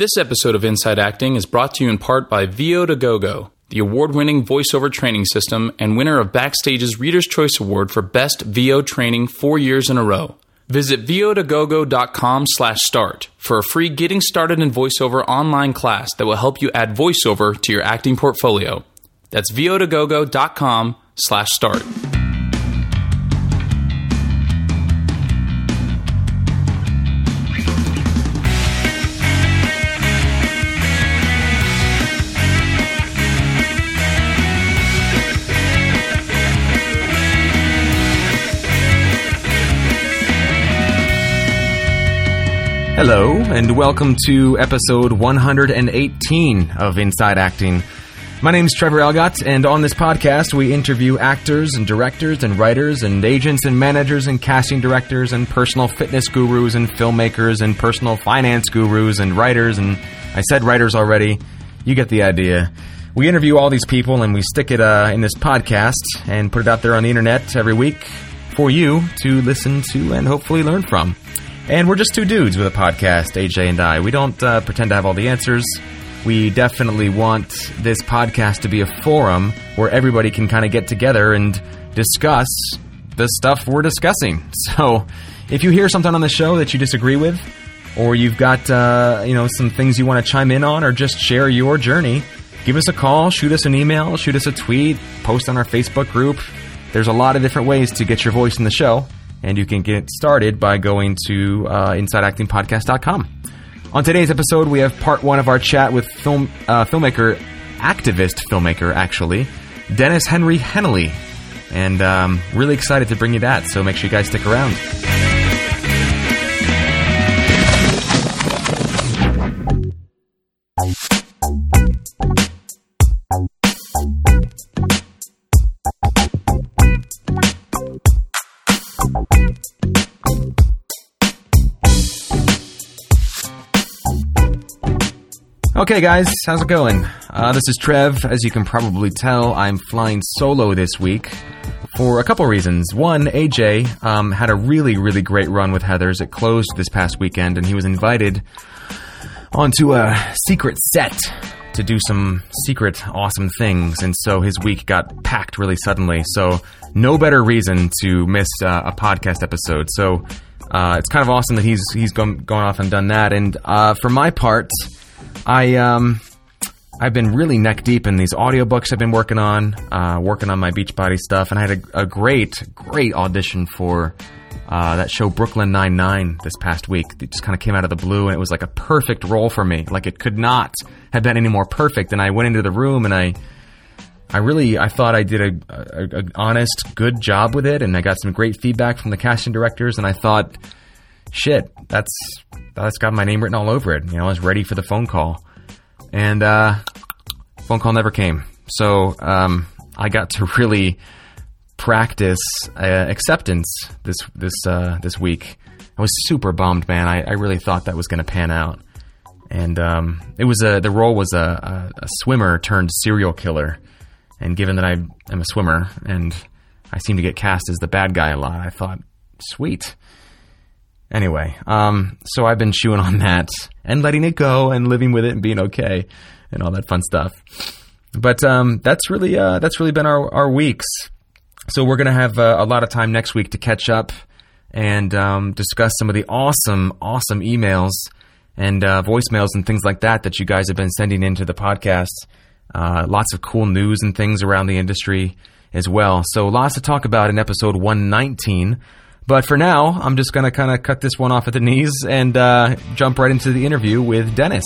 This episode of Inside Acting is brought to you in part by VO2GoGo, the award-winning voiceover training system and winner of Backstage's Reader's Choice Award for Best VO Training 4 years in a row. Visit VO2GoGo.com/start for a free Getting Started in Voiceover online class that will help you add voiceover to your acting portfolio. That's VO2GoGo.com/start. Hello, and welcome to episode 118 of Inside Acting. My name's Trevor Algott, and on this podcast we interview actors and directors and writers and agents and managers and casting directors and personal fitness gurus and filmmakers and personal finance gurus and writers, and I said writers already, you get the idea. We interview all these people and we stick it in this podcast and put it out there on the internet every week for you to listen to and hopefully learn from. And we're just two dudes with a podcast, AJ and I. We don't pretend to have all the answers. We definitely want this podcast to be a forum where everybody can kind of get together and discuss the stuff we're discussing. So if you hear something on the show that you disagree with, or you've got some things you want to chime in on, or just share your journey, give us a call, shoot us an email, shoot us a tweet, post on our Facebook group. There's a lot of different ways to get your voice in the show. And you can get started by going to InsideActingPodcast.com. On today's episode, we have part one of our chat with activist filmmaker, Dennis Henry Henley. And really excited to bring you that, so make sure you guys stick around. Okay, guys, how's it going? This is Trev. As you can probably tell, I'm flying solo this week for a couple reasons. One, AJ had a really, really great run with Heathers. It closed this past weekend, and he was invited onto a secret set to do some secret awesome things, and so his week got packed really suddenly. So no better reason to miss a podcast episode. So it's kind of awesome that he's gone off and done that. And for my part, I've been really neck deep in these audiobooks I've been working on my Beachbody stuff, and I had a great audition for that show Brooklyn Nine-Nine this past week. It just kind of came out of the blue, and it was like a perfect role for me. Like, it could not have been any more perfect. And I went into the room, and I thought I did a honest, good job with it, and I got some great feedback from the casting directors, and I thought, shit, that's got my name written all over it. You know, I was ready for the phone call, and phone call never came. So I got to really practice acceptance this week. I was super bummed, man. I really thought that was going to pan out, and it was the role was a swimmer turned serial killer. And given that I am a swimmer and I seem to get cast as the bad guy a lot, I thought, sweet. Anyway, so I've been chewing on that and letting it go and living with it and being okay and all that fun stuff. But that's really been our weeks. So we're going to have a lot of time next week to catch up and discuss some of the awesome emails and voicemails and things like that you guys have been sending into the podcast. Lots of cool news and things around the industry as well. So lots to talk about in episode 119. But for now, I'm just going to kind of cut this one off at the knees and jump right into the interview with Dennis.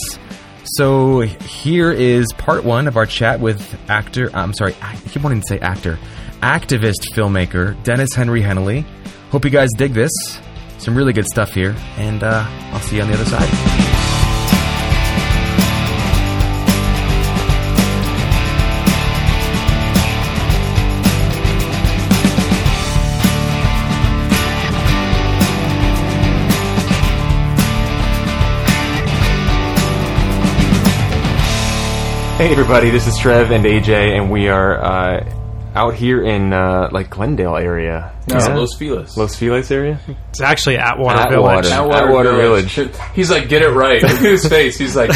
So here is part one of our chat with activist filmmaker Dennis Henry Henley. Hope you guys dig this. Some really good stuff here, and I'll see you on the other side. Hey everybody, this is Trev and AJ, and we are out here in like Glendale area. No, yeah. Los Feliz. Los Feliz area? It's actually Atwater Village. Atwater Village. He's like, get it right. Look at his face. He's like,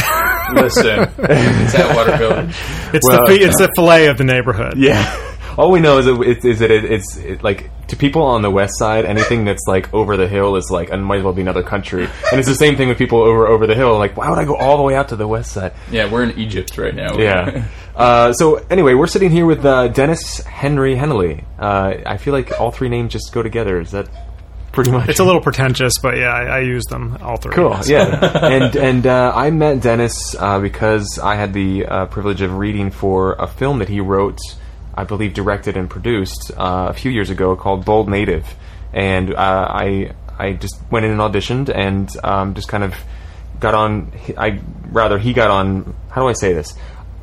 listen, it's Atwater Village. It's the fillet of the neighborhood. Yeah. All we know is that it's like, to people on the west side, anything that's like over the hill is like, and might as well be another country. And it's the same thing with people over the hill. Like, why would I go all the way out to the west side? Yeah, we're in Egypt right now. Yeah. So anyway, we're sitting here with Dennis Henry Henley. I feel like all three names just go together. Is that pretty much? It's a little pretentious, but yeah, I use them all three. Cool. Yeah. And I met Dennis because I had the privilege of reading for a film that he wrote, I believe directed and produced a few years ago, called Bold Native, and I just went in and auditioned, and just kind of got on. He got on. How do I say this?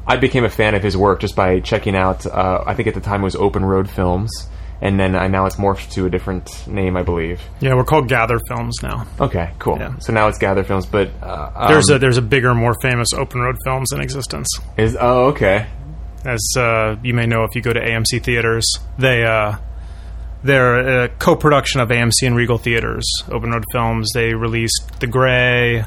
I became a fan of his work just by checking out. I think at the time it was Open Road Films, and then now it's morphed to a different name, I believe. Yeah, we're called Gather Films now. Okay, cool. Yeah. So now it's Gather Films, but there's a bigger, more famous Open Road Films in existence. Okay. As you may know, if you go to AMC Theatres, they're a co-production of AMC and Regal Theatres. Open Road Films, they released The Grey,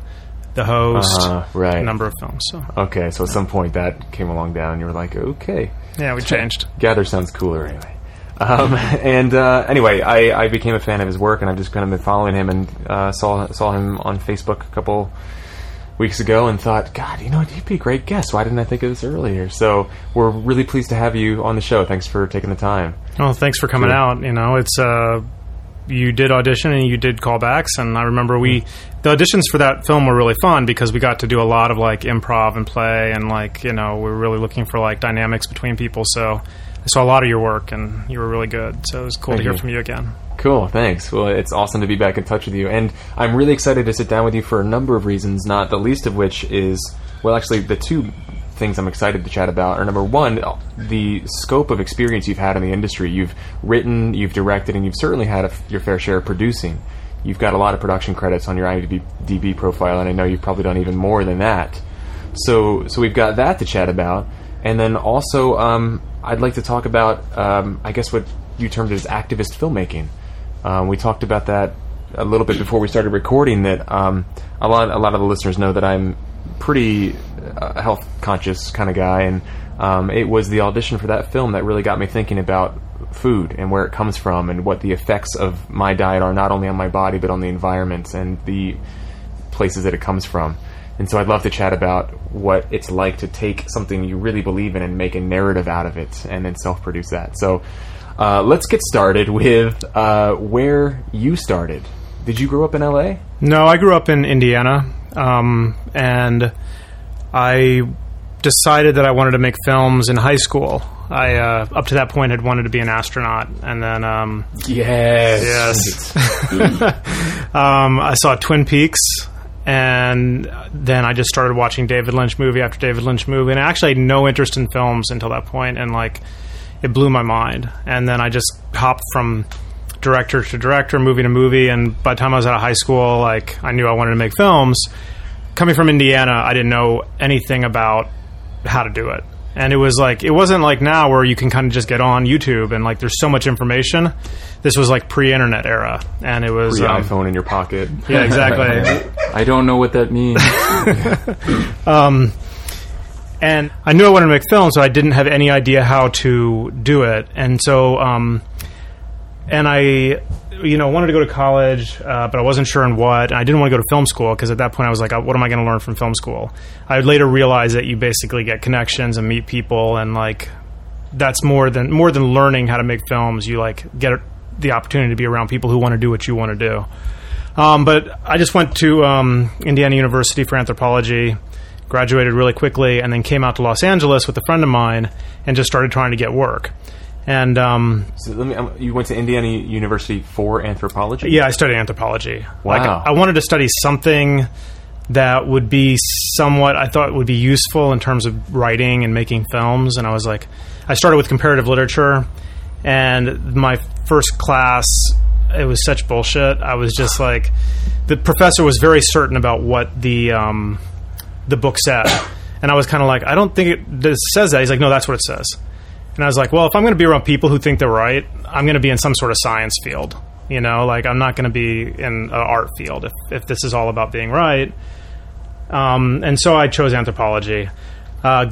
The Host, a number of films. So. Okay, so at some point that came along down, and you were like, okay. Yeah, we changed. Gather sounds cooler anyway. Anyway, I became a fan of his work, and I've just kind of been following him, and saw him on Facebook a couple weeks ago and thought, God, you know, he'd be a great guest. Why didn't I think of this earlier? So we're really pleased to have you on the show. Thanks for taking the time. Well, thanks for coming out. You know, it's you did audition and you did callbacks, and I remember the auditions for that film were really fun because we got to do a lot of like improv and play, and like, you know, we were really looking for like dynamics between people. So I saw a lot of your work, and you were really good. So it was cool to hear from you again. Cool, thanks. Well, it's awesome to be back in touch with you, and I'm really excited to sit down with you for a number of reasons, not the least of which is, well, actually, the two things I'm excited to chat about are, number one, the scope of experience you've had in the industry. You've written, you've directed, and you've certainly had your fair share of producing. You've got a lot of production credits on your IMDb profile, and I know you've probably done even more than that. So we've got that to chat about, and then also I'd like to talk about, I guess what you termed as activist filmmaking. We talked about that a little bit before we started recording, that a lot of the listeners know that I'm pretty health-conscious kind of guy, and it was the audition for that film that really got me thinking about food and where it comes from and what the effects of my diet are, not only on my body but on the environment and the places that it comes from. And so I'd love to chat about what it's like to take something you really believe in and make a narrative out of it and then self-produce that. So let's get started with where you started. Did you grow up in L.A.? No, I grew up in Indiana, and I decided that I wanted to make films in high school. I, up to that point, had wanted to be an astronaut, and then... Yes! I saw Twin Peaks, and then I just started watching David Lynch movie after David Lynch movie, and I actually had no interest in films until that point, and like... it blew my mind. And then I just hopped from director to director, movie to movie, and by the time I was out of high school, like, I knew I wanted to make films. Coming from Indiana, I didn't know anything about how to do it. And it was like, it wasn't like now where you can kind of just get on YouTube and like there's so much information. This was like pre-internet era, and it was iPhone in your pocket. Yeah, exactly. I don't know what that means. And I knew I wanted to make films, so I didn't have any idea how to do it. And so, and I, you know, wanted to go to college, but I wasn't sure in what. And I didn't want to go to film school because at that point I was like, what am I going to learn from film school? I would later realize that you basically get connections and meet people, and like that's more than learning how to make films. You like get the opportunity to be around people who want to do what you want to do. But I just went to Indiana University for anthropology. Graduated really quickly, and then came out to Los Angeles with a friend of mine and just started trying to get work. And so you went to Indiana University for anthropology? Yeah, I studied anthropology. Wow. Like, I wanted to study something that would be somewhat, I thought would be useful in terms of writing and making films. And I was like, I started with comparative literature, and my first class, it was such bullshit. I was just like, the professor was very certain about what the book said, and I was kind of like, I don't think this says that. He's like, no, that's what it says. And I was like, well, if I'm going to be around people who think they're right, I'm going to be in some sort of science field. You know, like, I'm not going to be in an art field if this is all about being right. And so I chose anthropology. If I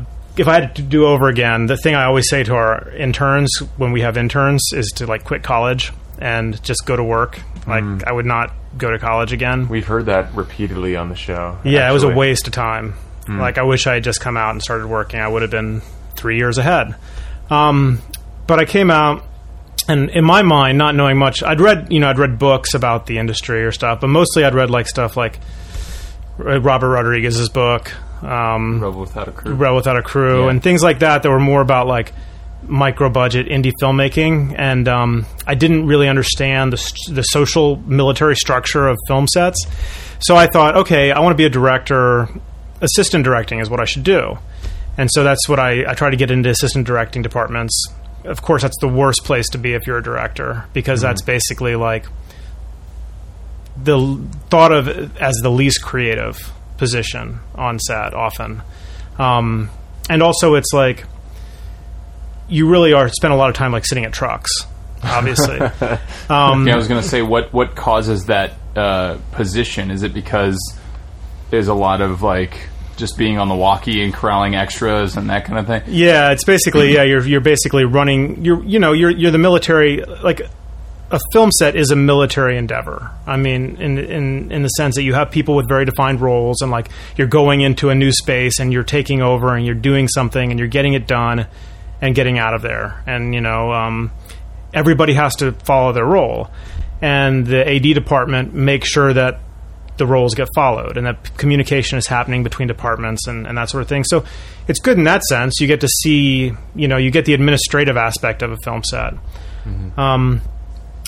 had to do over again, the thing I always say to our interns when we have interns is to, like, quit college and just go to work. Like, I would not go to college again. We've heard that repeatedly on the show. Yeah, actually. It was a waste of time. Like, I wish I had just come out and started working. I would have been 3 years ahead. But I came out, and in my mind, not knowing much, I'd read books about the industry or stuff, but mostly I'd read, like, stuff like Robert Rodriguez's book, Rebel Without a Crew, yeah. and things like that that were more about, like, micro-budget indie filmmaking. And I didn't really understand the social military structure of film sets. So I thought, okay, I want to be a director. Assistant directing is what I should do. And so that's what I try to get into, assistant directing departments. Of course, that's the worst place to be if you're a director, because that's basically like the thought of as the least creative position on set often. And also it's like you really are spend a lot of time like sitting at trucks, obviously. I was going to say, what causes that position? Is it because there's a lot of like just being on the walkie and corralling extras and that kind of thing? Yeah, it's basically you're basically running. You're the military. Like a film set is a military endeavor. I mean, in the sense that you have people with very defined roles, and like you're going into a new space and you're taking over and you're doing something and you're getting it done and getting out of there. And everybody has to follow their role, and the AD department makes sure that the roles get followed and that communication is happening between departments and that sort of thing. So it's good in that sense. You get to see, you get the administrative aspect of a film set. Mm-hmm.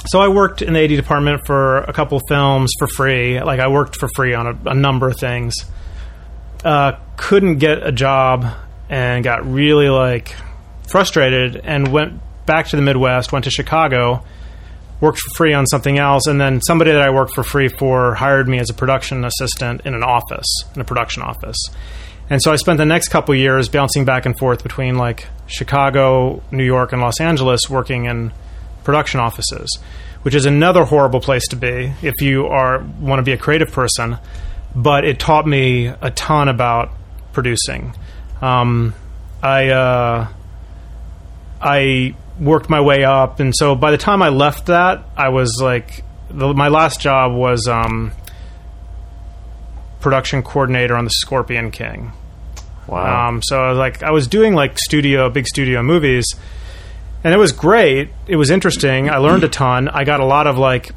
So I worked in the AD department for a couple of films for free. Like I worked for free on a number of things. Couldn't get a job and got really like frustrated and went back to the Midwest, went to Chicago, worked for free on something else, and then somebody that I worked for free for hired me as a production assistant in a production office. And so I spent the next couple of years bouncing back and forth between, like, Chicago, New York, and Los Angeles working in production offices, which is another horrible place to be if you want to be a creative person. But it taught me a ton about producing. I worked my way up, and so by the time I left that, I was like, my last job was production coordinator on the Scorpion King. Wow! So I was like, I was doing like big studio movies, and it was great. It was interesting. I learned a ton. I got a lot of like,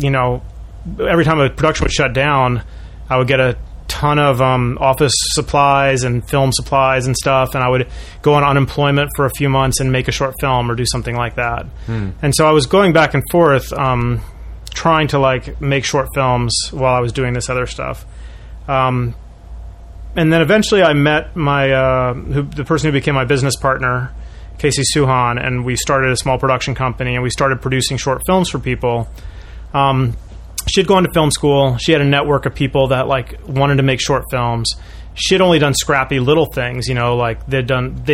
every time a production would shut down, I would get a ton of office supplies and film supplies and stuff, and I would go on unemployment for a few months and make a short film or do something like that. And so I was going back and forth trying to like make short films while I was doing this other stuff, and then eventually I met my the person who became my business partner, Casey Suhan, and we started a small production company, and we started producing short films for people. She'd gone to film school. She had a network of people that like wanted to make short films. She'd only done scrappy little things, like they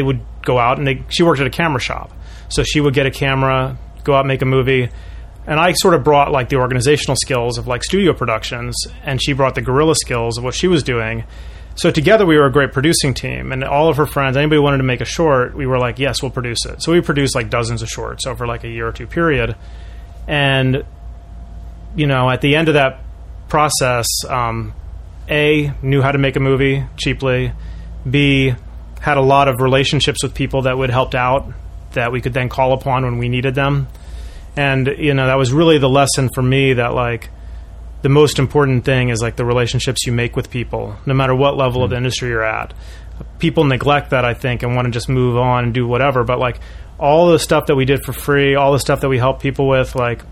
would go out and she worked at a camera shop. So she would get a camera, go out and make a movie. And I sort of brought like the organizational skills of like studio productions, and she brought the guerrilla skills of what she was doing. So together we were a great producing team, and all of her friends, anybody who wanted to make a short, we were like, yes, we'll produce it. So we produced like dozens of shorts over like a year or two period. And at the end of that process, A, knew how to make a movie cheaply, B, had a lot of relationships with people that would help out that we could then call upon when we needed them. And, that was really the lesson for me, that like the most important thing is like the relationships you make with people, no matter what level of the industry you're at. People neglect that, I think, and want to just move on and do whatever. But like all the stuff that we did for free, all the stuff that we helped people with, like,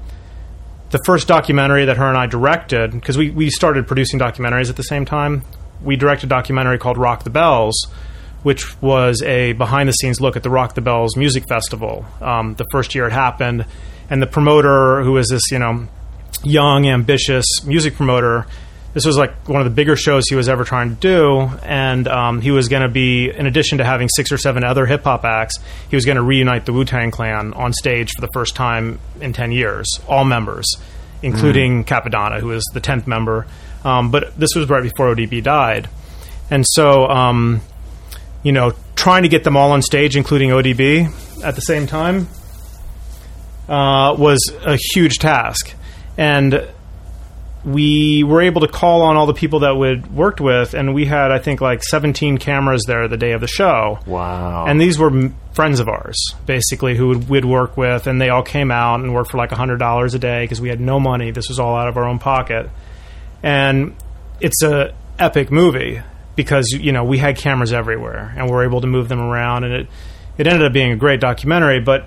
the first documentary that her and I directed, because we started producing documentaries at the same time, we directed a documentary called Rock the Bells, which was a behind-the-scenes look at the Rock the Bells Music Festival, the first year it happened. And the promoter, who was this young, ambitious music promoter, This was like one of the bigger shows he was ever trying to do, and he was going to be, in addition to having 6 or 7 other hip-hop acts, he was going to reunite the Wu-Tang Clan on stage for the first time in 10 years, all members, including Capadonna, who was the 10th member. But this was right before ODB died. And so, you know, trying to get them all on stage, including ODB, at the same time was a huge task. And we were able to call on all the people that we'd worked with, and we had, I think, like 17 cameras there the day of the show. Wow. And these were friends of ours, basically, who we'd work with, and they all came out and worked for like $100 a day because we had no money. This was all out of our own pocket. And it's a epic movie because, you know, we had cameras everywhere, and we were able to move them around, and it ended up being a great documentary, but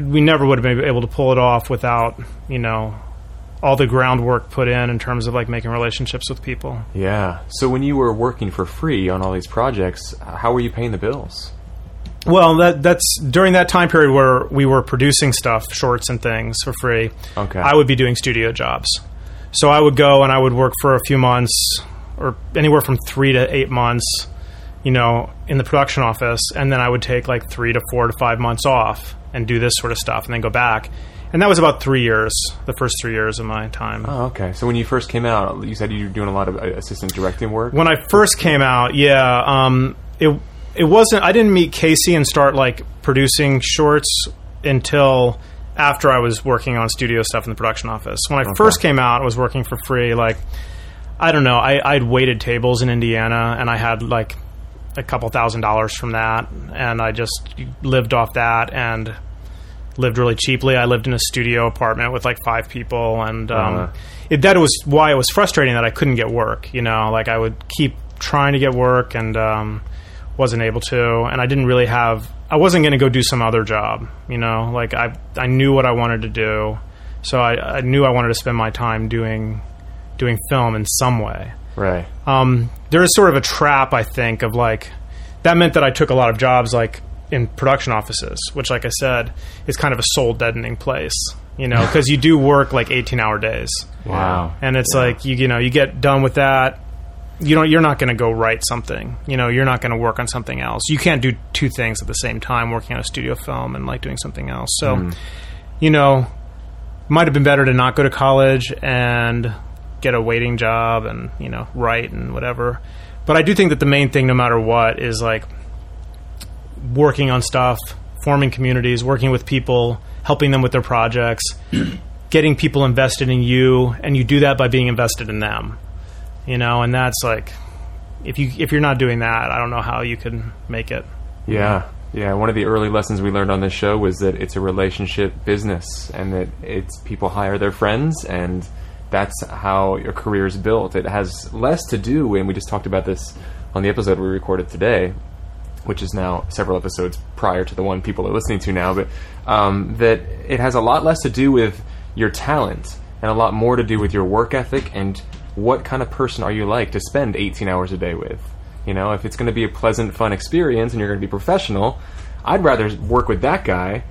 we never would have been able to pull it off without, you know, all the groundwork put in terms of like making relationships with people. Yeah. So when you were working for free on all these projects, how were you paying the bills? Well, that's during that time period where we were producing stuff, shorts and things for free. Okay. I would be doing studio jobs. So I would go and I would work for a few months, or anywhere from 3 to 8 months, you know, in the production office. And then I would take like 3 to 4 to 5 months off and do this sort of stuff and then go back. And that was about 3 years, the first 3 years of my time. Oh, okay. So when you first came out, you said you were doing a lot of assistant directing work? When I first came out, yeah. It wasn't... I didn't meet Casey and start, like, producing shorts until after I was working on studio stuff in the production office. When I first came out, I was working for free. Like, I don't know. I'd waited tables in Indiana, and I had, like, a couple $1,000s from that. And I just lived off that and lived really cheaply. I lived in a studio apartment with like 5 people, and that was why it was frustrating that I couldn't get work. You know, like I would keep trying to get work and wasn't able to, and I didn't really have. I wasn't going to go do some other job. You know, like I knew what I wanted to do, so I knew I wanted to spend my time doing film in some way. Right. There is sort of a trap, I think, of like that meant that I took a lot of jobs, like in production offices, which, like I said, is kind of a soul-deadening place, you know, because you do work like 18-hour days. Wow! And it's like you know, you get done with that, you're not going to go write something. You know, you're not going to work on something else. You can't do 2 things at the same time: working on a studio film and like doing something else. So, you know, might have been better to not go to college and get a waiting job and, you know, write and whatever. But I do think that the main thing, no matter what, is like working on stuff, forming communities, working with people, helping them with their projects, getting people invested in you, and you do that by being invested in them. You know, and that's like, if you're not doing that, I don't know how you can make it. Yeah. Yeah, one of the early lessons we learned on this show was that it's a relationship business, and that it's people hire their friends, and that's how your career is built. It has less to do, and we just talked about this on the episode we recorded today, which is now several episodes prior to the one people are listening to now, but that it has a lot less to do with your talent and a lot more to do with your work ethic and what kind of person are you like to spend 18 hours a day with. You know, if it's going to be a pleasant, fun experience and you're going to be professional, I'd rather work with that guy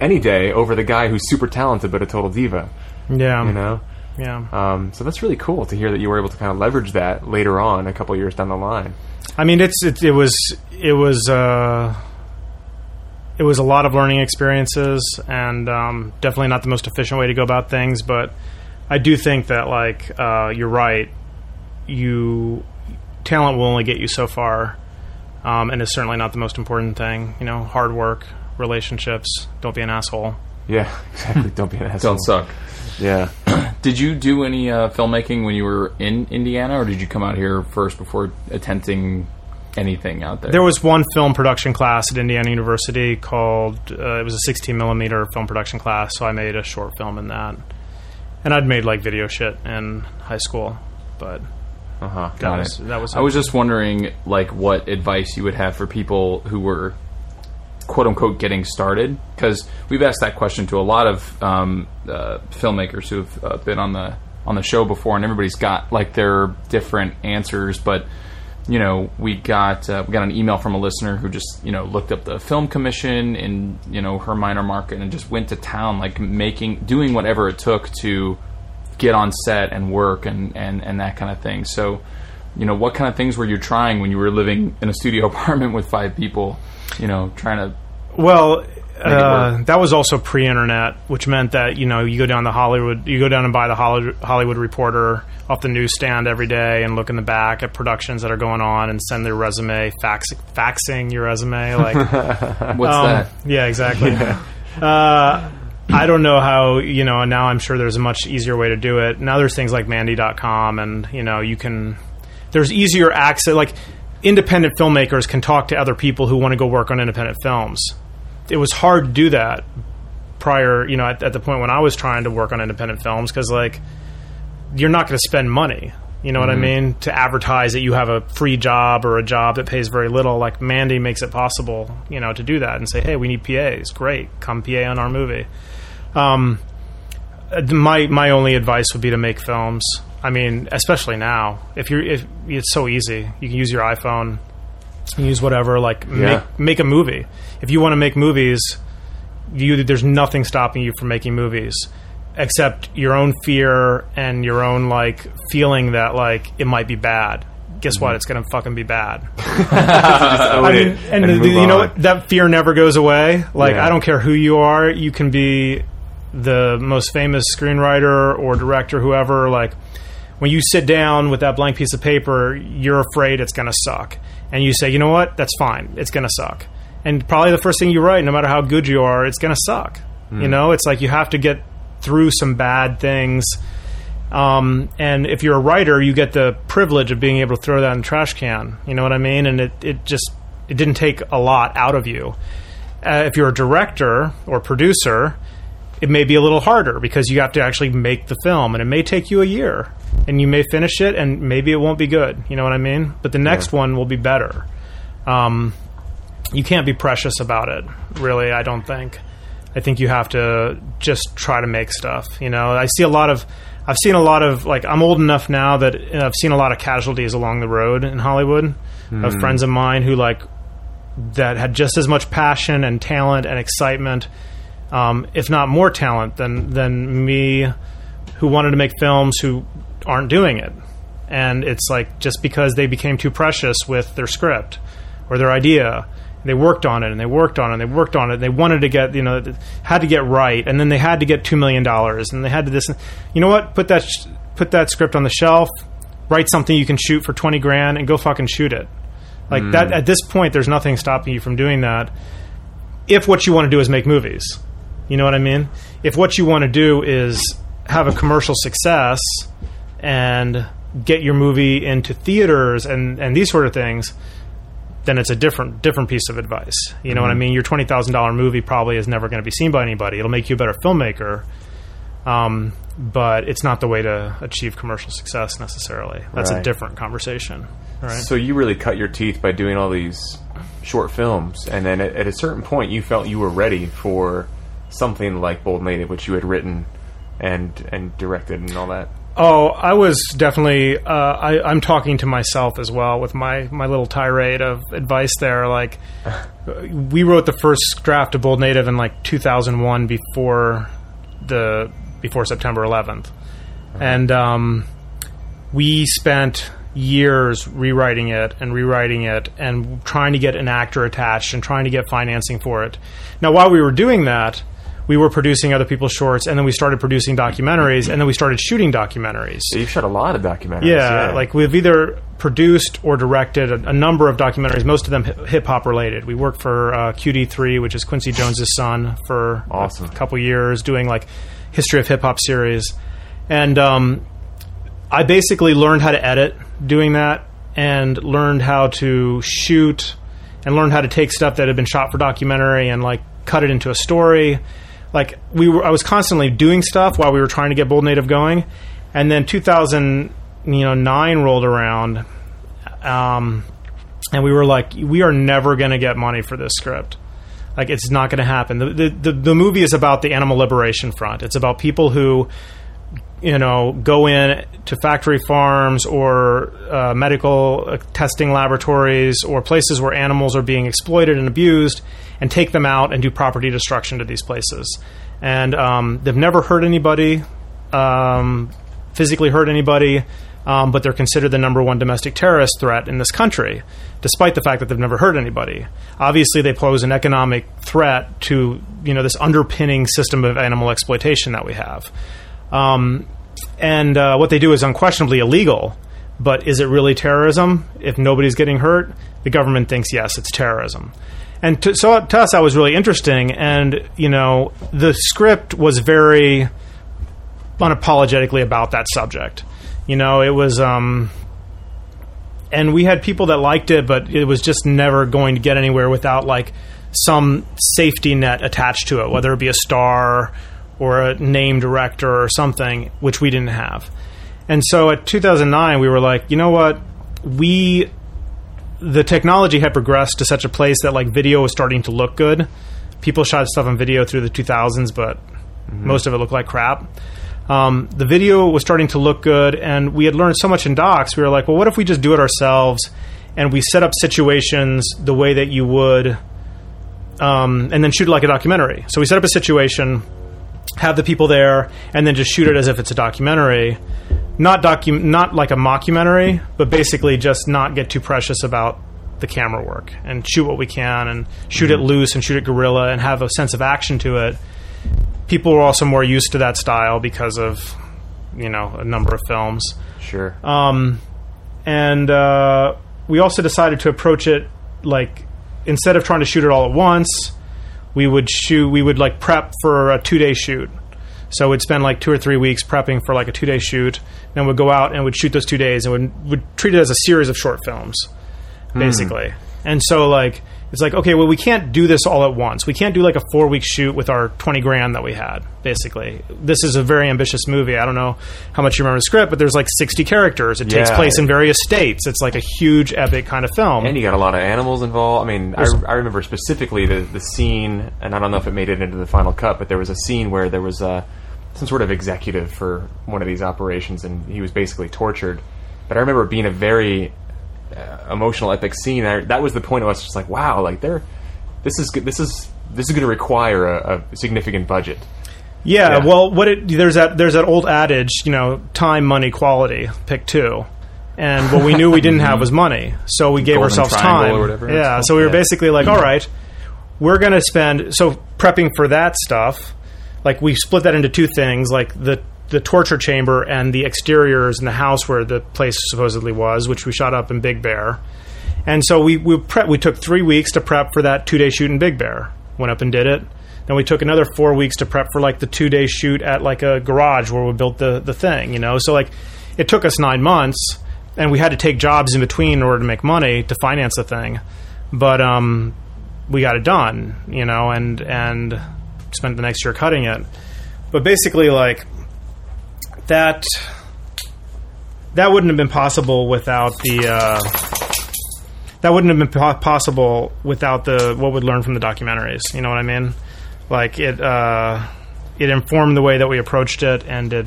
any day over the guy who's super talented but a total diva. Yeah. You know? Yeah. So that's really cool to hear that you were able to kind of leverage that later on, a couple years down the line. I mean, it was a lot of learning experiences, and definitely not the most efficient way to go about things. But I do think that, like, you're right. Talent will only get you so far, and it's certainly not the most important thing. You know, hard work, relationships. Don't be an asshole. Yeah, exactly. Don't be an asshole. Don't suck. Yeah. Did you do any filmmaking when you were in Indiana, or did you come out here first before attempting anything out there? There was one film production class at Indiana University called, it was a 16mm film production class, so I made a short film in that. And I'd made, like, video shit in high school, but... Got it. I was just wondering, like, what advice you would have for people who were, quote-unquote, getting started, because we've asked that question to a lot of filmmakers who have been on the show before, and everybody's got, like, their different answers. But, you know, we got an email from a listener who just, you know, looked up the Film Commission in, you know, her minor market and just went to town, like, doing whatever it took to get on set and work and that kind of thing. So, you know, what kind of things were you trying when you were living in a studio apartment with five people, you know, trying to... Well, that was also pre-internet, which meant that, you know, you go down and buy the Hollywood Reporter off the newsstand every day and look in the back at productions that are going on and send their resume, faxing your resume. Like, what's that? Yeah, exactly. Yeah. I don't know how, you know, now I'm sure there's a much easier way to do it. Now there's things like Mandy.com and, you know, there's easier access. Like, independent filmmakers can talk to other people who want to go work on independent films. It was hard to do that prior, you know, at the point when I was trying to work on independent films, because, like, you're not going to spend money, you know what I mean, to advertise that you have a free job or a job that pays very little. Like, Mandy makes it possible, you know, to do that and say, hey, we need PAs. Great. Come PA on our movie. My only advice would be to make films. I mean, especially now, if it's so easy, you can use your iPhone, you can use whatever. Like, make a movie. If you want to make movies, there's nothing stopping you from making movies, except your own fear and your own, like, feeling that, like, it might be bad. Guess what? It's going to fucking be bad. I mean, and you know what? That fear never goes away. Like, I don't care who you are. You can be the most famous screenwriter or director, whoever. Like, when you sit down with that blank piece of paper, you're afraid it's going to suck. And you say, you know what? That's fine. It's going to suck. And probably the first thing you write, no matter how good you are, it's going to suck. Mm. You know, it's like you have to get through some bad things. And if you're a writer, you get the privilege of being able to throw that in the trash can. You know what I mean? And it didn't take a lot out of you. If you're a director or producer, it may be a little harder because you have to actually make the film. And it may take you a year. And you may finish it, and maybe it won't be good. You know what I mean? But the next one will be better. You can't be precious about it, really, I don't think. I think you have to just try to make stuff. You know, I've seen a lot of, like, I'm old enough now that I've seen a lot of casualties along the road in Hollywood of friends of mine who, like, that had just as much passion and talent and excitement, if not more talent than me, who wanted to make films, who aren't doing it. And it's like, just because they became too precious with their script or their idea, they worked on it and they worked on it and they worked on it and they wanted to get, you know, had to get right, and then they had to get $2 million and they had to this. You know what? Put that script on the shelf, write something you can shoot for $20,000 and go fucking shoot it. Like that, at this point, there's nothing stopping you from doing that. If what you want to do is make movies, you know what I mean? If what you want to do is have a commercial success and get your movie into theaters and these sort of things, then it's a different piece of advice. You know what I mean? Your $20,000 movie probably is never going to be seen by anybody. It'll make you a better filmmaker, but it's not the way to achieve commercial success necessarily. That's a different conversation. Right? So you really cut your teeth by doing all these short films, and then at a certain point you felt you were ready for something like Bold Native, which you had written and directed and all that. Oh, I was definitely... I'm talking to myself as well with my little tirade of advice there. Like, we wrote the first draft of Bold Native in, like, 2001 before September 11th. And we spent years rewriting it and trying to get an actor attached and trying to get financing for it. Now, while we were doing that, we were producing other people's shorts, and then we started producing documentaries, and then we started shooting documentaries. So you've shot a lot of documentaries. Yeah, like, we've either produced or directed a number of documentaries, most of them hip-hop related. We worked for QD3, which is Quincy Jones's son, for a couple years, doing, like, history of hip-hop series. And I basically learned how to edit doing that, and learned how to shoot, and learned how to take stuff that had been shot for documentary and, like, cut it into a story. Like, I was constantly doing stuff while we were trying to get Bold Native going. And then 2009 rolled around, and we were like, we are never going to get money for this script. Like, it's not going to happen. The movie is about the animal liberation front. It's about people who, you know, go in to factory farms or medical testing laboratories or places where animals are being exploited and abused, and take them out and do property destruction to these places. And they've never hurt anybody. physically hurt anybody, but they're considered the #1 domestic terrorist threat in this country, despite the fact that they've never hurt anybody. Obviously, they pose an economic threat to, you know, this underpinning system of animal exploitation that we have. And what they do is unquestionably illegal, but is it really terrorism? If nobody's getting hurt, the government thinks, yes, it's terrorism. And so to us, that was really interesting. And, you know, the script was very unapologetically about that subject. You know, it was... and we had people that liked it, but it was just never going to get anywhere without, like, some safety net attached to it, whether it be a star or a name director or something, which we didn't have. And so at 2009, we were like, you know what? The technology had progressed to such a place that, like, video was starting to look good. People shot stuff on video through the 2000s, but most of it looked like crap. The video was starting to look good, and we had learned so much in docs. We were like, well, what if we just do it ourselves, and we set up situations the way that you would, and then shoot it like a documentary. So we set up a situation, have the people there, and then just shoot it as if it's a documentary. Not like a mockumentary, but basically just not get too precious about the camera work and shoot what we can and shoot it loose and shoot it guerrilla and have a sense of action to it. People were also more used to that style because of, you know, a number of films. Sure. And we also decided to approach it like, instead of trying to shoot it all at once, we would like prep for a 2-day shoot. So we'd spend like 2 or 3 weeks prepping for like a 2-day shoot, then we'd go out and we'd shoot those 2 days and would treat it as a series of short films, basically. And so like, it's like, okay, well, we can't do this all at once. We can't do like a 4-week shoot with our $20,000 that we had, basically. This is a very ambitious movie. I don't know how much you remember the script, but there's like 60 characters. It takes place in various states. It's like a huge epic kind of film. And you got a lot of animals involved. I mean, I remember specifically the scene, and I don't know if it made it into the final cut, but there was a scene where there was some sort of executive for one of these operations, and he was basically tortured. But I remember it being a very emotional, epic scene. That was the point of us just like, wow, like this is going to require a significant budget. Yeah. Well, there's that old adage, you know, time, money, quality. Pick two. And what we knew we didn't have was money, so we gave Golden ourselves time. Or whatever. Yeah. So we were basically like, all right, we're going to spend. So prepping for that stuff. Like, we split that into two things, like the torture chamber and the exteriors and the house where the place supposedly was, which we shot up in Big Bear. And so we took 3 weeks to prep for that 2-day shoot in Big Bear. Went up and did it. Then we took another 4 weeks to prep for, like, the 2-day shoot at, like, a garage where we built the thing, you know? So, like, it took us 9 months, and we had to take jobs in between in order to make money to finance the thing. But we got it done, you know, and spent the next year cutting it. But basically, like, that wouldn't have been possible without what we'd learned from the documentaries. You know what I mean? Like, it informed the way that we approached it, and it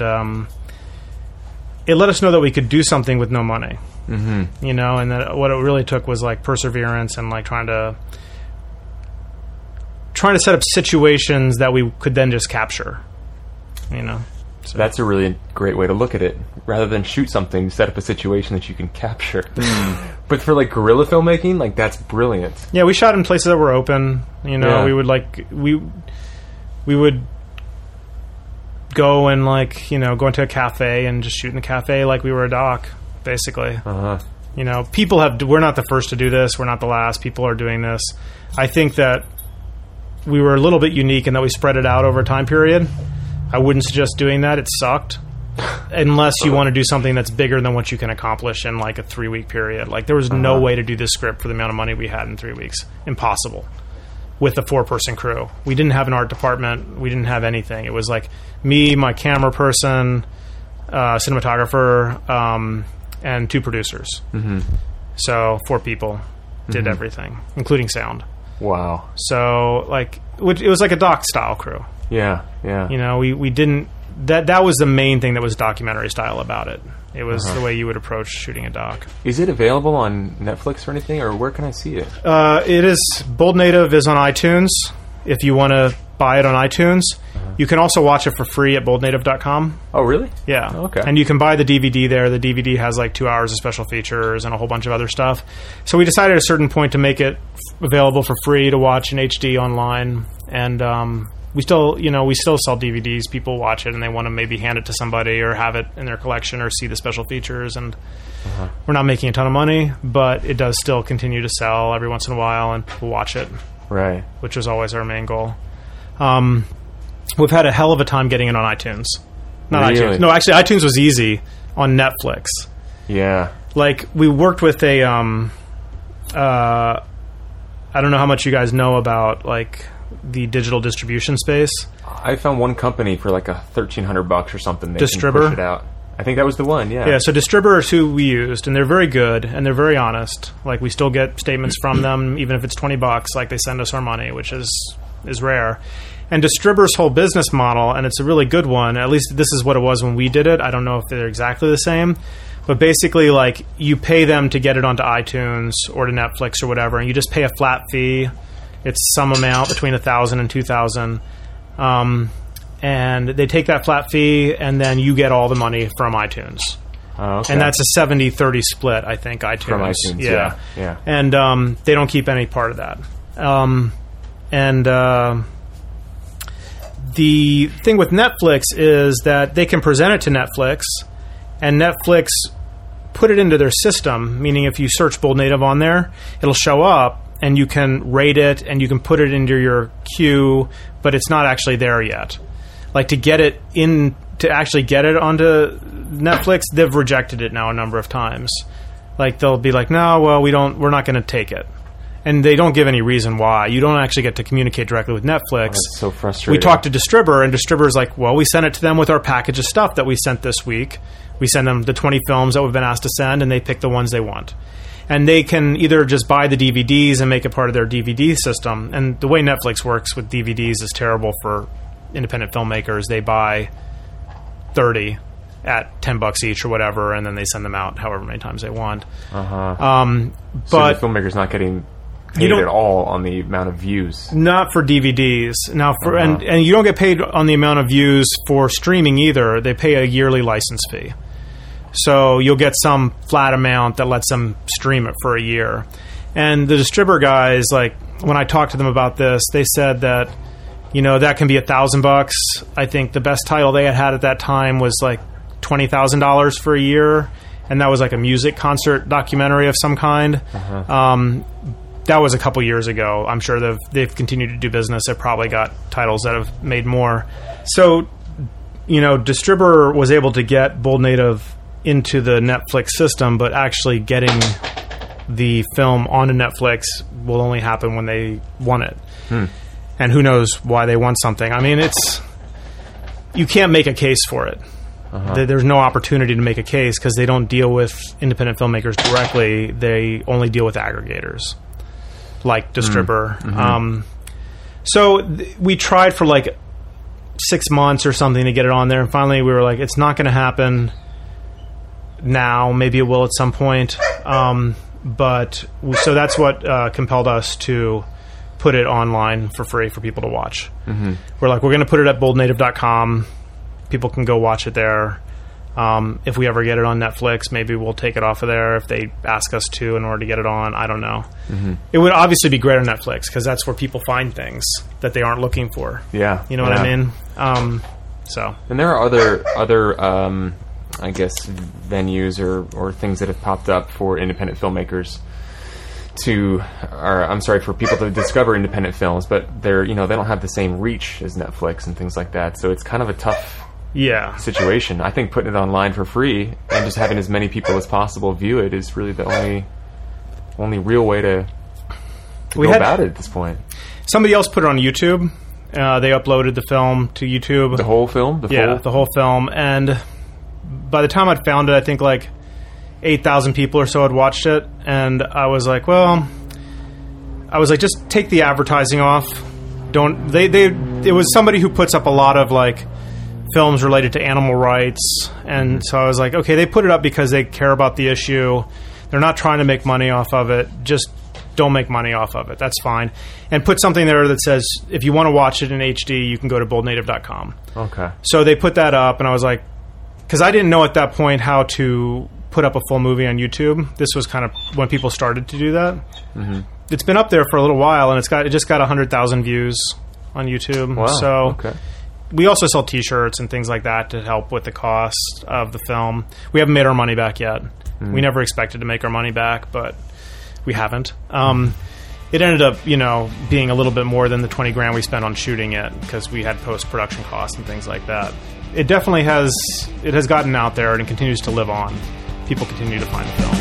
let us know that we could do something with no money. Mm-hmm. You know, and that what it really took was like perseverance and like trying to set up situations that we could then just capture. You know? So that's a really great way to look at it. Rather than shoot something, set up a situation that you can capture. But for, like, guerrilla filmmaking, like, that's brilliant. Yeah, we shot in places that were open. You know, we would, like, we would go and, like, you know, go into a cafe and just shoot in a cafe like we were a doc, basically. Uh-huh. You know, we're not the first to do this. We're not the last. People are doing this. I think that we were a little bit unique in that we spread it out over a time period. I wouldn't suggest doing that. It sucked. Unless you want to do something that's bigger than what you can accomplish in, like, a 3-week period. Like, there was no way to do this script for the amount of money we had in 3 weeks. Impossible. With a 4-person crew. We didn't have an art department. We didn't have anything. It was, like, me, my camera person, cinematographer, and 2 producers. Mm-hmm. So 4 people did everything, including sound. Wow. So, like, it was like a doc-style crew. Yeah, yeah. You know, we didn't... That was the main thing that was documentary style about it. It was the way you would approach shooting a doc. Is it available on Netflix or anything, or where can I see it? It is... Bold Native is on iTunes, if you want to buy it on iTunes. You can also watch it for free at BoldNative.com. Oh, really? Yeah. Oh, okay. And you can buy the DVD there. The DVD has like 2 hours of special features and a whole bunch of other stuff. So we decided at a certain point to make it available for free to watch in HD online. And we still sell DVDs. People watch it and they want to maybe hand it to somebody or have it in their collection or see the special features. And we're not making a ton of money, but it does still continue to sell every once in a while and people watch it. Right. Which was always our main goal. We've had a hell of a time getting it on iTunes. Not really? iTunes. No, actually, iTunes was easy on Netflix. Yeah. Like, we worked with a... I don't know how much you guys know about, like, the digital distribution space. I found one company for, like, $1,300 or something. Distribber? They push it out. I think that was the one, yeah. Yeah, so Distribber is who we used, and they're very good, and they're very honest. Like, we still get statements from them, even if it's $20. Like, they send us our money, which is rare. And Distribber's whole business model, and it's a really good one, at least this is what it was when we did it. I don't know if they're exactly the same, but basically, like, you pay them to get it onto iTunes or to Netflix or whatever, and you just pay a flat fee. It's some amount between $1,000 and $2,000. And they take that flat fee, and then you get all the money from iTunes. Oh, okay. And that's a 70-30 split, I think, iTunes. From iTunes, yeah. And they don't keep any part of that. The thing with Netflix is that they can present it to Netflix, and Netflix put it into their system, meaning if you search Bold Native on there, it'll show up, and you can rate it, and you can put it into your queue, but it's not actually there yet. Like, to actually get it onto Netflix, they've rejected it now a number of times. Like, they'll be like, no, well, we're not going to take it. And they don't give any reason why. You don't actually get to communicate directly with Netflix. Oh, that's so frustrating. We talked to Distribber, and Distribber's like, well, we sent it to them with our package of stuff that we sent this week. We send them the 20 films that we've been asked to send, and they pick the ones they want. And they can either just buy the DVDs and make it part of their DVD system. And the way Netflix works with DVDs is terrible for independent filmmakers. They buy 30 at $10 each or whatever, and then they send them out however many times they want. But so the filmmaker's not getting... paid at all on the amount of views. Not for DVDs. Now, for and you don't get paid on the amount of views for streaming either. They pay a yearly license fee. So you'll get some flat amount that lets them stream it for a year. And the Distribber guys, like, when I talked to them about this, they said that, you know, that can be $1,000. I think the best title they had at that time was, like, $20,000 for a year. And that was, like, a music concert documentary of some kind. That was a couple years ago. I'm sure they've continued to do business. They've probably got titles that have made more. So, you know, Distribber was able to get Bold Native into the Netflix system, but actually getting the film onto Netflix will only happen when they want it. And who knows why they want something. I mean, you can't make a case for it. There's no opportunity to make a case because they don't deal with independent filmmakers directly. They only deal with aggregators. Like Distribber. We tried for like 6 months or something to get it on there, and finally we were like, it's not going to happen now. Maybe it will at some point. So that's what compelled us to put it online for free for people to watch. We're like, we're going to put it at boldnative.com. People can go watch it there. If we ever get it on Netflix, maybe we'll take it off of there if they ask us to in order to get it on. I don't know. It would obviously be great on Netflix because that's where people find things that they aren't looking for. What I mean? And there are other I guess, venues or things that have popped up for independent filmmakers for people to discover independent films, but they don't have the same reach as Netflix and things like that. So it's kind of a tough... situation. I think putting it online for free and just having as many people as possible view it is really the only real way to go about it at this point. Somebody else put it on YouTube. They uploaded the film to YouTube. The whole film? The whole film. And by the time I'd found it, I think like 8,000 people or so had watched it. And I was like, just take the advertising off. It was somebody who puts up a lot of like films related to animal rights, and so I was like, okay, they put it up because they care about the issue. They're not trying to make money off of it. Just don't make money off of it. That's fine. And put something there that says, if you want to watch it in HD, you can go to BoldNative.com. Okay. So they put that up, and I was like, because I didn't know at that point how to put up a full movie on YouTube. This was kind of when people started to do that. Mm-hmm. It's been up there for a little while, and it just got 100,000 views on YouTube. Wow. So okay. We also sell T-shirts and things like that to help with the cost of the film. We haven't made our money back yet. Mm. We never expected to make our money back, but we haven't. It ended up, being a little bit more than the $20,000 we spent on shooting it because we had post-production costs and things like that. It definitely has gotten out there and it continues to live on. People continue to find the film.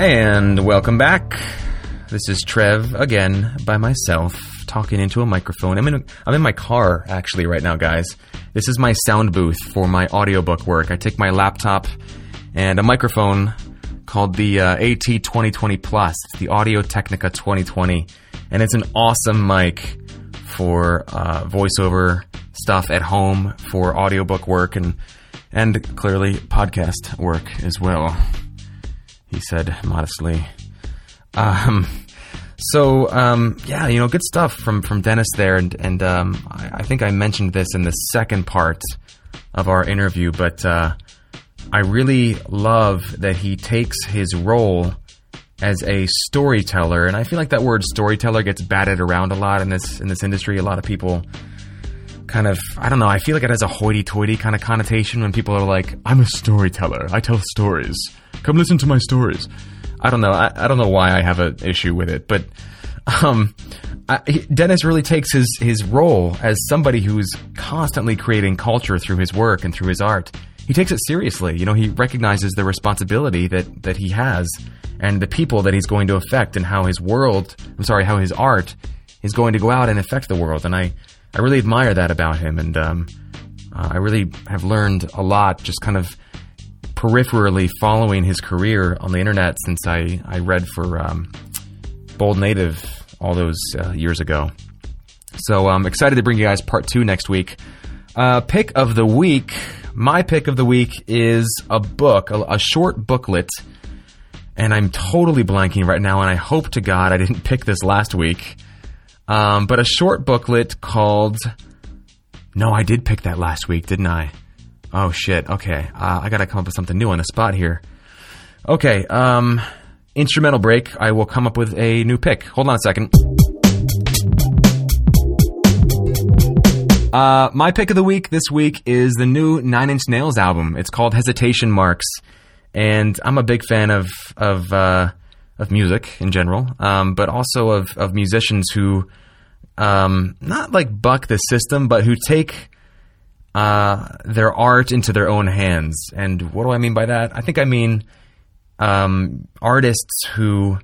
And welcome back. This is Trev again by myself talking into a microphone. I'm in my car actually right now, guys. This is my sound booth for my audiobook work. I take my laptop and a microphone called the AT2020 Plus, the Audio-Technica 2020, and it's an awesome mic for voiceover stuff at home for audiobook work and clearly podcast work as well. He said modestly. Good stuff from Dennis there. And I think I mentioned this in the second part of our interview, but I really love that he takes his role as a storyteller. And I feel like that word storyteller gets batted around a lot in this industry. A lot of people kind of, I don't know, I feel like it has a hoity-toity kind of connotation when people are like, I'm a storyteller, I tell stories, come listen to my stories. I don't know. I don't know why I have an issue with it, but Dennis really takes his role as somebody who's constantly creating culture through his work and through his art. He takes it seriously. He recognizes the responsibility that he has and the people that he's going to affect and how how his art is going to go out and affect the world. And I really admire that about him. And I really have learned a lot just kind of peripherally following his career on the internet since I read for Bold Native all those years ago. So I'm excited to bring you guys part 2 next week. Pick of the week. My pick of the week is a book, a short booklet. And I'm totally blanking right now, and I hope to God I didn't pick this last week. But a short booklet called... No, I did pick that last week, didn't I? Oh, shit. Okay. I got to come up with something new on the spot here. Okay. Instrumental break. I will come up with a new pick. Hold on a second. My pick of the week this week is the new 9 Inch Nails album. It's called Hesitation Marks. And I'm a big fan of music in general, but also of musicians who not like buck the system, but who take... their art into their own hands. And what do I mean by that? I think I mean artists who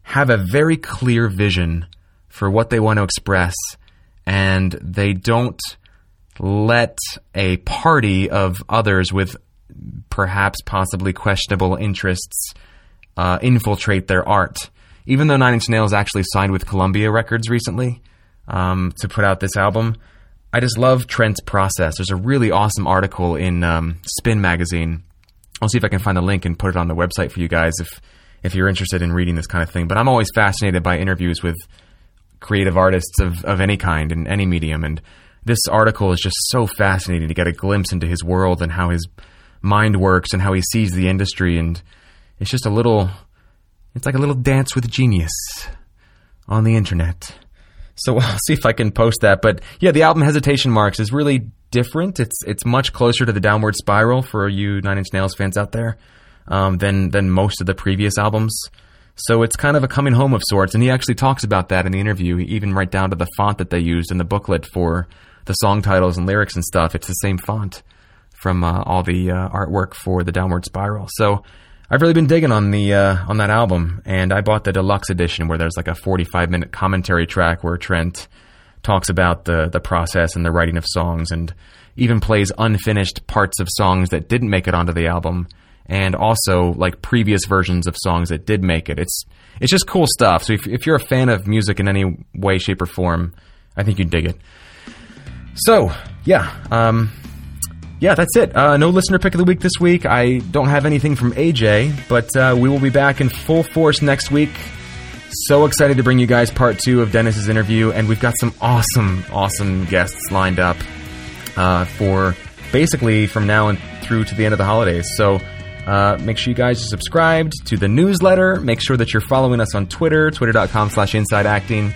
have a very clear vision for what they want to express, and they don't let a party of others with perhaps possibly questionable interests infiltrate their art. Even though 9 Inch Nails actually signed with Columbia Records recently to put out this album, I just love Trent's process. There's a really awesome article in Spin Magazine. I'll see if I can find the link and put it on the website for you guys if you're interested in reading this kind of thing. But I'm always fascinated by interviews with creative artists of any kind in any medium. And this article is just so fascinating to get a glimpse into his world and how his mind works and how he sees the industry. And it's just it's like a little dance with genius on the internet. So I'll see if I can post that. But yeah, the album Hesitation Marks is really different. It's much closer to The Downward Spiral for you 9 Inch Nails fans out there than most of the previous albums. So it's kind of a coming home of sorts. And he actually talks about that in the interview, even right down to the font that they used in the booklet for the song titles and lyrics and stuff. It's the same font from all the artwork for The Downward Spiral. So I've really been digging on on that album, and I bought the deluxe edition where there's like a 45-minute commentary track where Trent talks about the process and the writing of songs, and even plays unfinished parts of songs that didn't make it onto the album, and also like previous versions of songs that did make it. It's just cool stuff. So if you're a fan of music in any way, shape, or form, I think you'd dig it. So, yeah, that's it. No listener pick of the week this week. I don't have anything from AJ, but we will be back in full force next week. So excited to bring you guys part two of Dennis's interview, and we've got some awesome, awesome guests lined up for basically from now and through to the end of the holidays. So make sure you guys are subscribed to the newsletter. Make sure that you're following us on Twitter, twitter.com/InsideActing.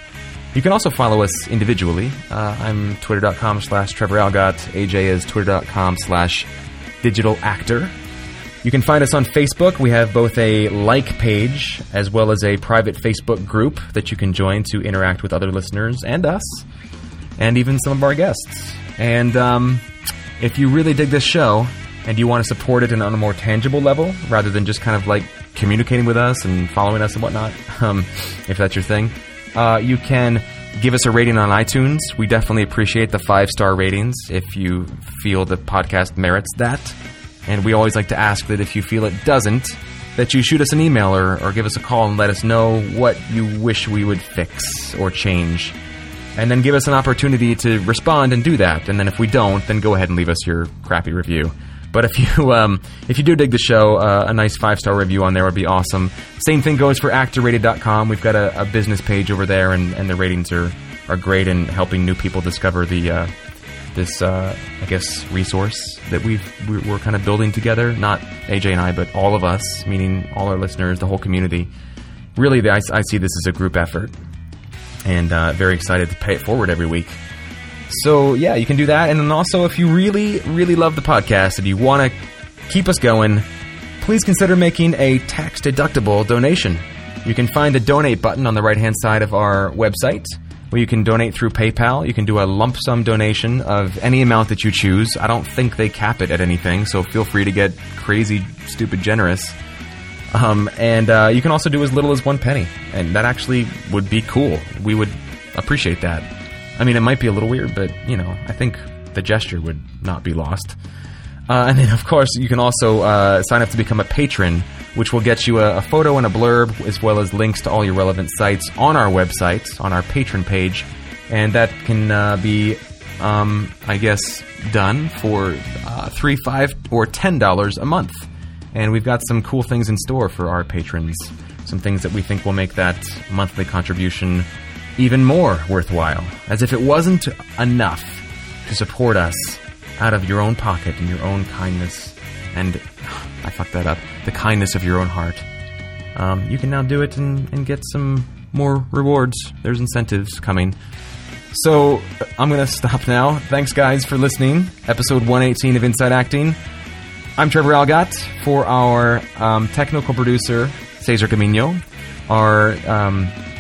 You can also follow us individually. I'm twitter.com/Trevor Algott. AJ is twitter.com/digital actor. You can find us on Facebook. We have both a like page as well as a private Facebook group that you can join to interact with other listeners and us, and even some of our guests. And if you really dig this show and you want to support it on a more tangible level rather than just kind of like communicating with us and following us and whatnot, if that's your thing, you can give us a rating on iTunes. We definitely appreciate the 5-star ratings if you feel the podcast merits that. And we always like to ask that if you feel it doesn't, that you shoot us an email or give us a call and let us know what you wish we would fix or change. And then give us an opportunity to respond and do that. And then if we don't, then go ahead and leave us your crappy review. But if you do dig the show, a nice 5-star review on there would be awesome. Same thing goes for actorrated.com. We've got a business page over there, and the ratings are great in helping new people discover the this I guess resource that we're kind of building together. Not AJ and I, but all of us, meaning all our listeners, the whole community. Really, I see this as a group effort, and very excited to pay it forward every week. So, yeah, you can do that. And then also, if you really, really love the podcast and you want to keep us going, please consider making a tax-deductible donation. You can find the donate button on the right-hand side of our website, where you can donate through PayPal. You can do a lump sum donation of any amount that you choose. I don't think they cap it at anything, so feel free to get crazy, stupid generous. And you can also do as little as 1 penny, and that actually would be cool. We would appreciate that. I mean, it might be a little weird, but, you know, I think the gesture would not be lost. And then, of course, you can also sign up to become a patron, which will get you a photo and a blurb, as well as links to all your relevant sites on our website, on our patron page. And that can be, I guess, done for $3, $5, or $10 a month. And we've got some cool things in store for our patrons, some things that we think will make that monthly contribution even more worthwhile, as if it wasn't enough to support us out of your own pocket and your own kindness. And I fucked that up. The kindness of your own heart. You can now do it and get some more rewards. There's incentives coming. So I'm going to stop now. Thanks, guys, for listening. Episode 118 of Inside Acting. I'm Trevor Algott for our technical producer, Cesar Camino. Our...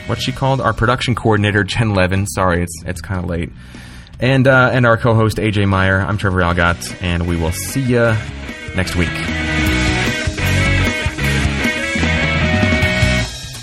what's she called? Our production coordinator, Jen Levin. Sorry, it's kind of late. And our co-host, AJ Meyer. I'm Trevor Algott, and we will see you next week.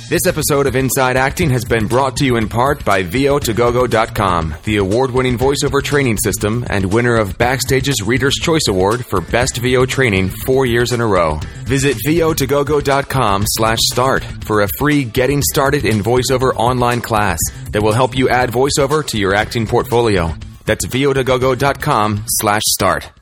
This episode of Inside Acting has been brought to you in part by VO2GoGo.com, the award-winning voiceover training system and winner of Backstage's Reader's Choice Award for Best VO Training 4 years in a row. Visit VO2GoGo.com/start for a free Getting Started in VoiceOver online class that will help you add voiceover to your acting portfolio. That's VO2GoGo.com/start.